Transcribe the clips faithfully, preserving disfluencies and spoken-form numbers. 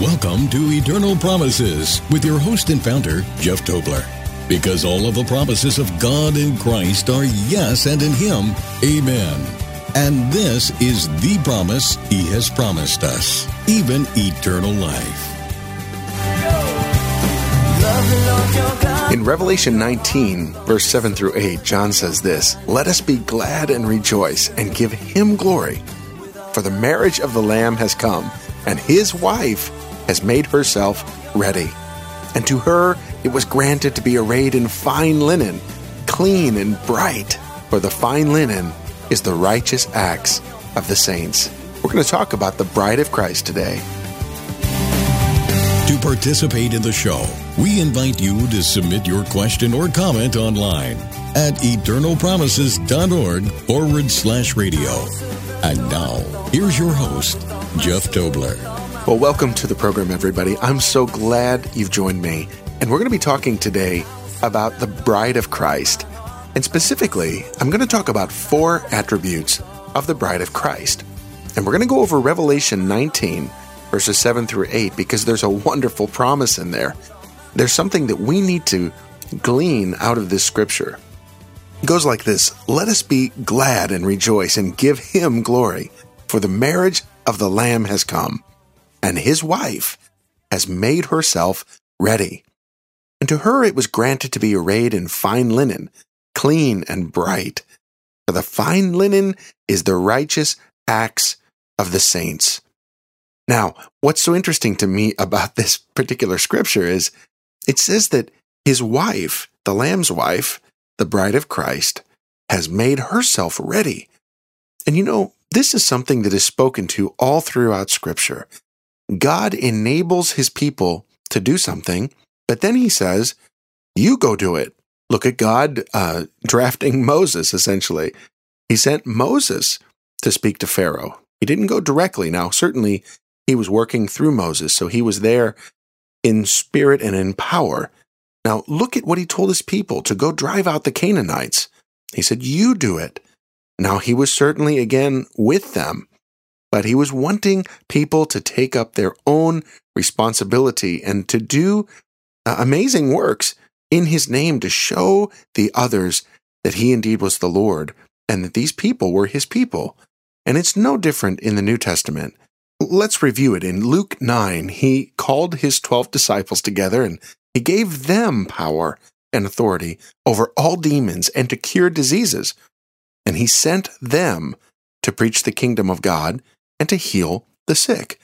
Welcome to Eternal Promises with your host and founder, Jeff Tobler. Because all of the promises of God in Christ are yes, and in Him, amen. And this is the promise He has promised us, even eternal life. In Revelation nineteen, verse seven through eight, John says this, "Let us be glad and rejoice and give Him glory, for the marriage of the Lamb has come, and His wife has made herself ready. And to her it was granted to be arrayed in fine linen, clean and bright, for the fine linen is the righteous acts of the saints." We're going to talk about the bride of Christ today. To participate in the show, we invite you to submit your question or comment online at eternal promises dot org forward slash radio. And now, here's your host, Jeff Tobler. Well, welcome to the program, everybody. I'm so glad you've joined me. And we're going to be talking today about the bride of Christ. And specifically, I'm going to talk about four attributes of the bride of Christ. And we're going to go over Revelation nineteen, verses seven through eight, because there's a wonderful promise in there. There's something that we need to glean out of this scripture. It goes like this, "Let us be glad and rejoice and give Him glory, for the marriage of the Lamb has come, and His wife has made herself ready. And to her it was granted to be arrayed in fine linen, clean and bright. For the fine linen is the righteous acts of the saints." Now, what's so interesting to me about this particular scripture is it says that His wife, the Lamb's wife, the bride of Christ, has made herself ready. And you know, this is something that is spoken to all throughout Scripture. God enables His people to do something, but then He says, you go do it. Look at God uh, drafting Moses, essentially. He sent Moses to speak to Pharaoh. He didn't go directly. Now, certainly, He was working through Moses, so he was there in spirit and in power. Now, look at what He told His people, to go drive out the Canaanites. He said, you do it. Now, He was certainly, again, with them, but He was wanting people to take up their own responsibility and to do uh, amazing works in His name to show the others that He indeed was the Lord and that these people were His people. And it's no different in the New Testament. Let's review it. In Luke nine, He called His twelve disciples together, and He gave them power and authority over all demons and to cure diseases. And He sent them to preach the kingdom of God and to heal the sick.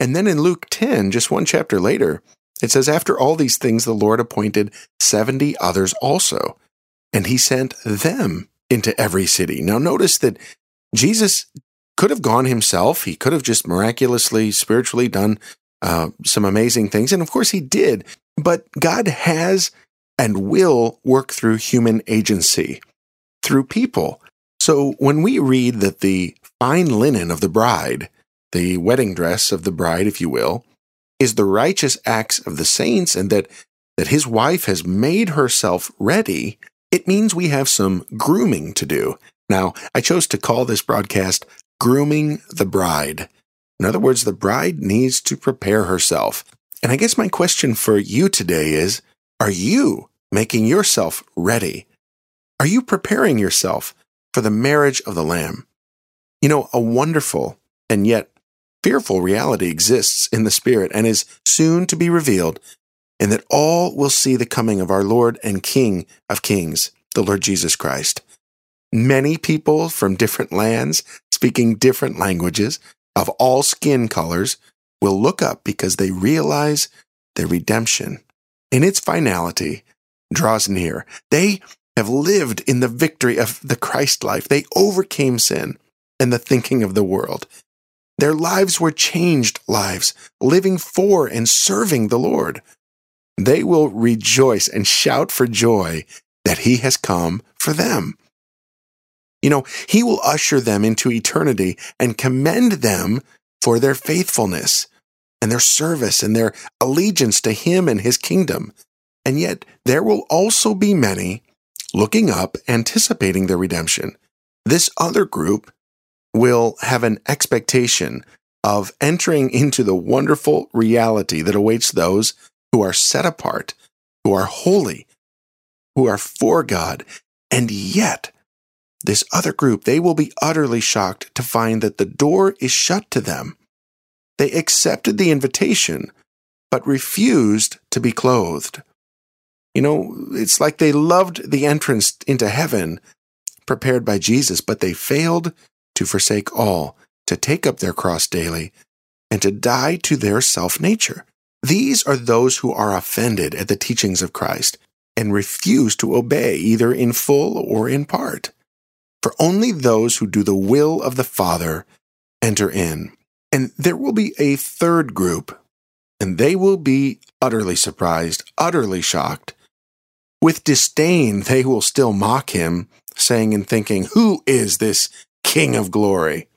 And then in Luke ten, just one chapter later, it says, "After all these things, the Lord appointed seventy others also, and He sent them into every city." Now notice that Jesus could have gone Himself. He could have just miraculously, spiritually done uh, some amazing things. And of course He did. But God has and will work through human agency, through people. So when we read that the fine linen of the bride, the wedding dress of the bride, if you will, is the righteous acts of the saints, and that, that His wife has made herself ready, it means we have some grooming to do. Now, I chose to call this broadcast Grooming the Bride. In other words, the bride needs to prepare herself. And I guess my question for you today is, are you making yourself ready? Are you preparing yourself for the marriage of the Lamb? You know, a wonderful and yet fearful reality exists in the Spirit and is soon to be revealed, and that all will see the coming of our Lord and King of Kings, the Lord Jesus Christ. Many people from different lands, speaking different languages, of all skin colors, will look up because they realize their redemption, in its finality, draws near. They have lived in the victory of the Christ life. They overcame sin and the thinking of the world. Their lives were changed lives, living for and serving the Lord. They will rejoice and shout for joy that He has come for them. You know, He will usher them into eternity and commend them for their faithfulness and their service and their allegiance to Him and His kingdom. And yet, there will also be many looking up, anticipating their redemption. This other group will have an expectation of entering into the wonderful reality that awaits those who are set apart, who are holy, who are for God. And yet, this other group, they will be utterly shocked to find that the door is shut to them. They accepted the invitation, but refused to be clothed. You know, it's like they loved the entrance into heaven prepared by Jesus, but they failed to forsake all, to take up their cross daily, and to die to their self-nature. These are those who are offended at the teachings of Christ and refuse to obey either in full or in part. For only those who do the will of the Father enter in. And there will be a third group, and they will be utterly surprised, utterly shocked. With disdain, they will still mock him, saying and thinking, "Who is this King of glory?"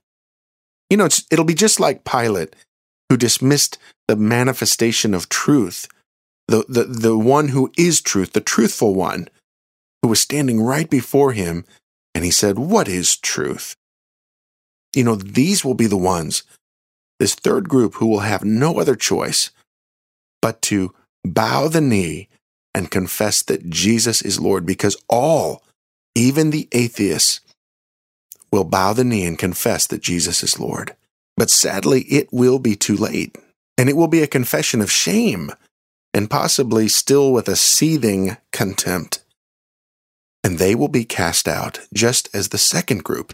You know, it's, it'll be just like Pilate, who dismissed the manifestation of truth, the, the, the one who is truth, the truthful one, who was standing right before him, and he said, "What is truth?" You know, these will be the ones, this third group, who will have no other choice but to bow the knee and confess that Jesus is Lord, because all, even the atheists, will bow the knee and confess that Jesus is Lord. But sadly, it will be too late, and it will be a confession of shame, and possibly still with a seething contempt. And they will be cast out, just as the second group,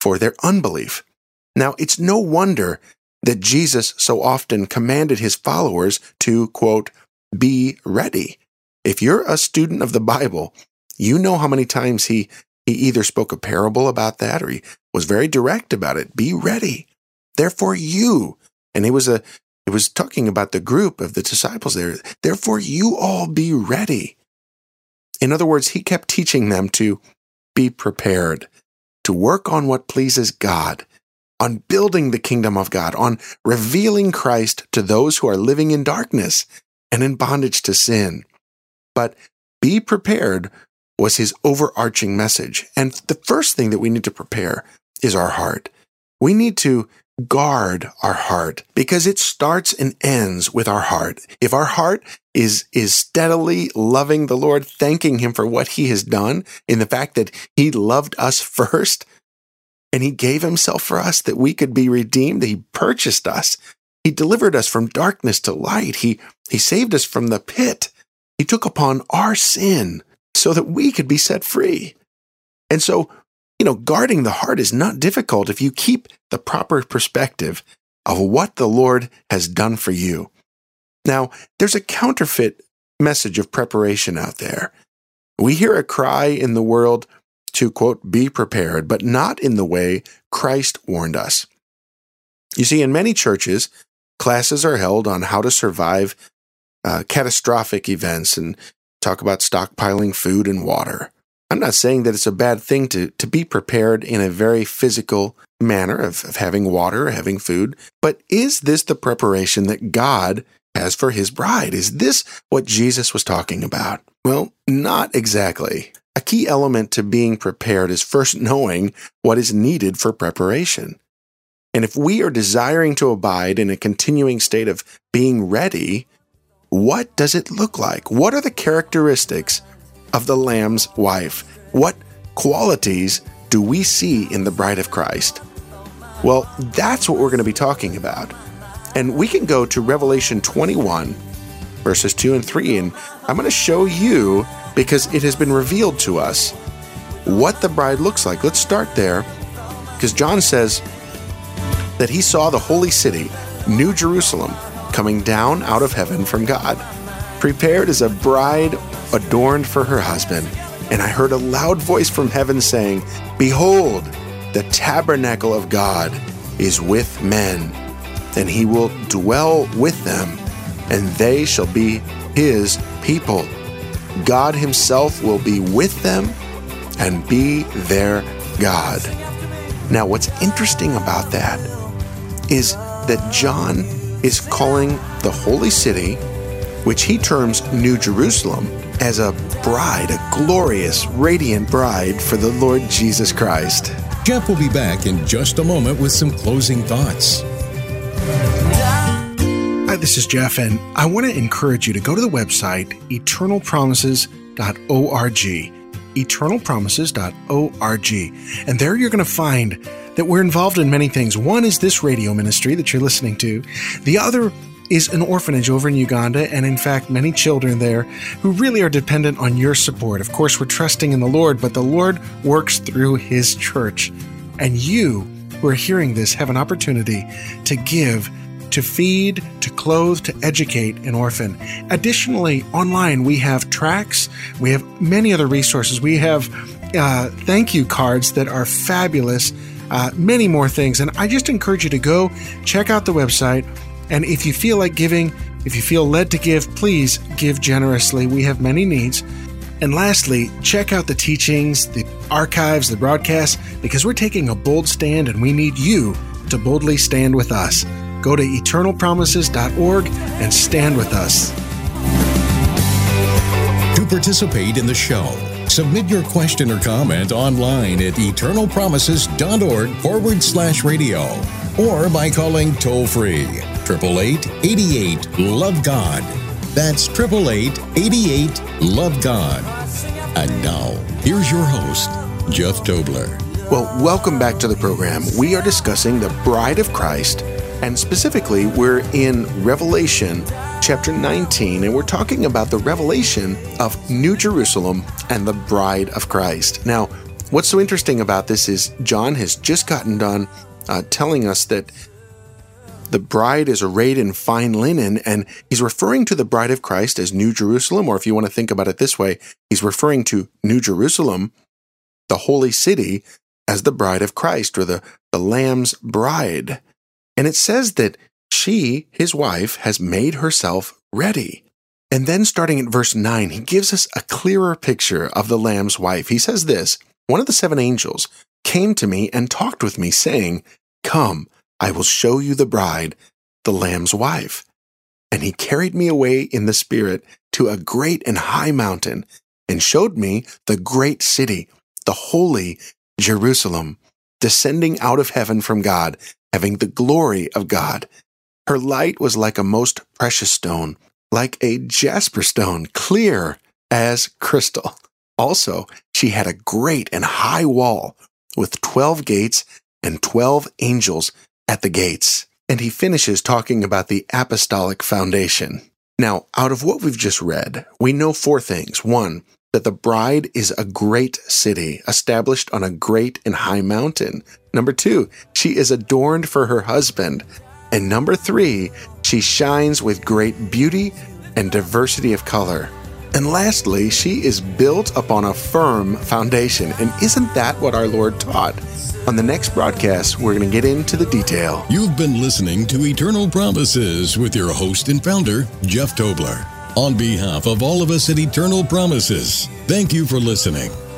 for their unbelief. Now, it's no wonder that Jesus so often commanded his followers to, quote, be ready. If you're a student of the Bible, you know how many times he He either spoke a parable about that, or he was very direct about it. Be ready. Therefore you, and it was a, it was talking about the group of the disciples there, therefore you all be ready. In other words, he kept teaching them to be prepared, to work on what pleases God, on building the kingdom of God, on revealing Christ to those who are living in darkness and in bondage to sin. But be prepared was his overarching message. And the first thing that we need to prepare is our heart. We need to guard our heart, because it starts and ends with our heart. If our heart is, is steadily loving the Lord, thanking him for what he has done, in the fact that he loved us first, and he gave himself for us that we could be redeemed, that he purchased us, he delivered us from darkness to light, he, he saved us from the pit, he took upon our sin, so that we could be set free. And so, you know, guarding the heart is not difficult if you keep the proper perspective of what the Lord has done for you. Now, there's a counterfeit message of preparation out there. We hear a cry in the world to, quote, be prepared, but not in the way Christ warned us. You see, in many churches, classes are held on how to survive uh, catastrophic events, and talk about stockpiling food and water. I'm not saying that it's a bad thing to, to be prepared in a very physical manner of, of having water, having food, but is this the preparation that God has for his bride? Is this what Jesus was talking about? Well, not exactly. A key element to being prepared is first knowing what is needed for preparation. And if we are desiring to abide in a continuing state of being ready, what does it look like? What are the characteristics of the Lamb's wife? What qualities do we see in the bride of Christ? Well, that's what we're going to be talking about. And we can go to Revelation twenty-one, verses two and three, and I'm going to show you, because it has been revealed to us, what the bride looks like. Let's start there, because John says that he saw the holy city, New Jerusalem, coming down out of heaven from God, prepared as a bride adorned for her husband. And I heard a loud voice from heaven saying, "Behold, the tabernacle of God is with men, and he will dwell with them, and they shall be his people. God himself will be with them and be their God." Now, what's interesting about that is that John is calling the holy city, which he terms New Jerusalem, as a bride, a glorious, radiant bride for the Lord Jesus Christ. Jeff will be back in just a moment with some closing thoughts. Hi, this is Jeff, and I want to encourage you to go to the website eternal promises dot org. eternal promises dot org. And there you're going to find that we're involved in many things. One is this radio ministry that you're listening to. The other is an orphanage over in Uganda, and in fact, many children there who really are dependent on your support. Of course, we're trusting in the Lord, but the Lord works through His church. And you who are hearing this have an opportunity to give, to feed, to clothe, to educate an orphan. Additionally, online we have tracts, we have many other resources, we have uh, thank you cards that are fabulous, uh, many more things. And I just encourage you to go check out the website. And if you feel like giving, if you feel led to give, please give generously. We have many needs. And lastly, check out the teachings, the archives, the broadcasts, because we're taking a bold stand and we need you to boldly stand with us. Go to eternal promises dot org and stand with us. To participate in the show, submit your question or comment online at eternal promises dot org forward slash radio or by calling toll-free eight eight eight, eight eight, love God. That's eight eight eight, eight eight, love God. And now, here's your host, Jeff Tobler. Well, welcome back to the program. We are discussing the Bride of Christ. And specifically, we're in Revelation chapter nineteen, and we're talking about the revelation of New Jerusalem and the Bride of Christ. Now, what's so interesting about this is John has just gotten done uh, telling us that the bride is arrayed in fine linen, and he's referring to the Bride of Christ as New Jerusalem, or if you want to think about it this way, he's referring to New Jerusalem, the holy city, as the Bride of Christ, or the, the Lamb's bride. And it says that she, his wife, has made herself ready. And then starting at verse nine, he gives us a clearer picture of the Lamb's wife. He says this, "One of the seven angels came to me and talked with me, saying, 'Come, I will show you the bride, the Lamb's wife.' And he carried me away in the Spirit to a great and high mountain, and showed me the great city, the holy Jerusalem, descending out of heaven from God, having the glory of God. Her light was like a most precious stone, like a jasper stone, clear as crystal. Also, she had a great and high wall with twelve gates and twelve angels at the gates." And he finishes talking about the apostolic foundation. Now, out of what we've just read, we know four things. One, that the bride is a great city, established on a great and high mountain. Number two, she is adorned for her husband. And number three, she shines with great beauty and diversity of color. And lastly, she is built upon a firm foundation. And isn't that what our Lord taught? On the next broadcast, we're going to get into the detail. You've been listening to Eternal Promises with your host and founder, Jeff Tobler. On behalf of all of us at Eternal Promises, thank you for listening.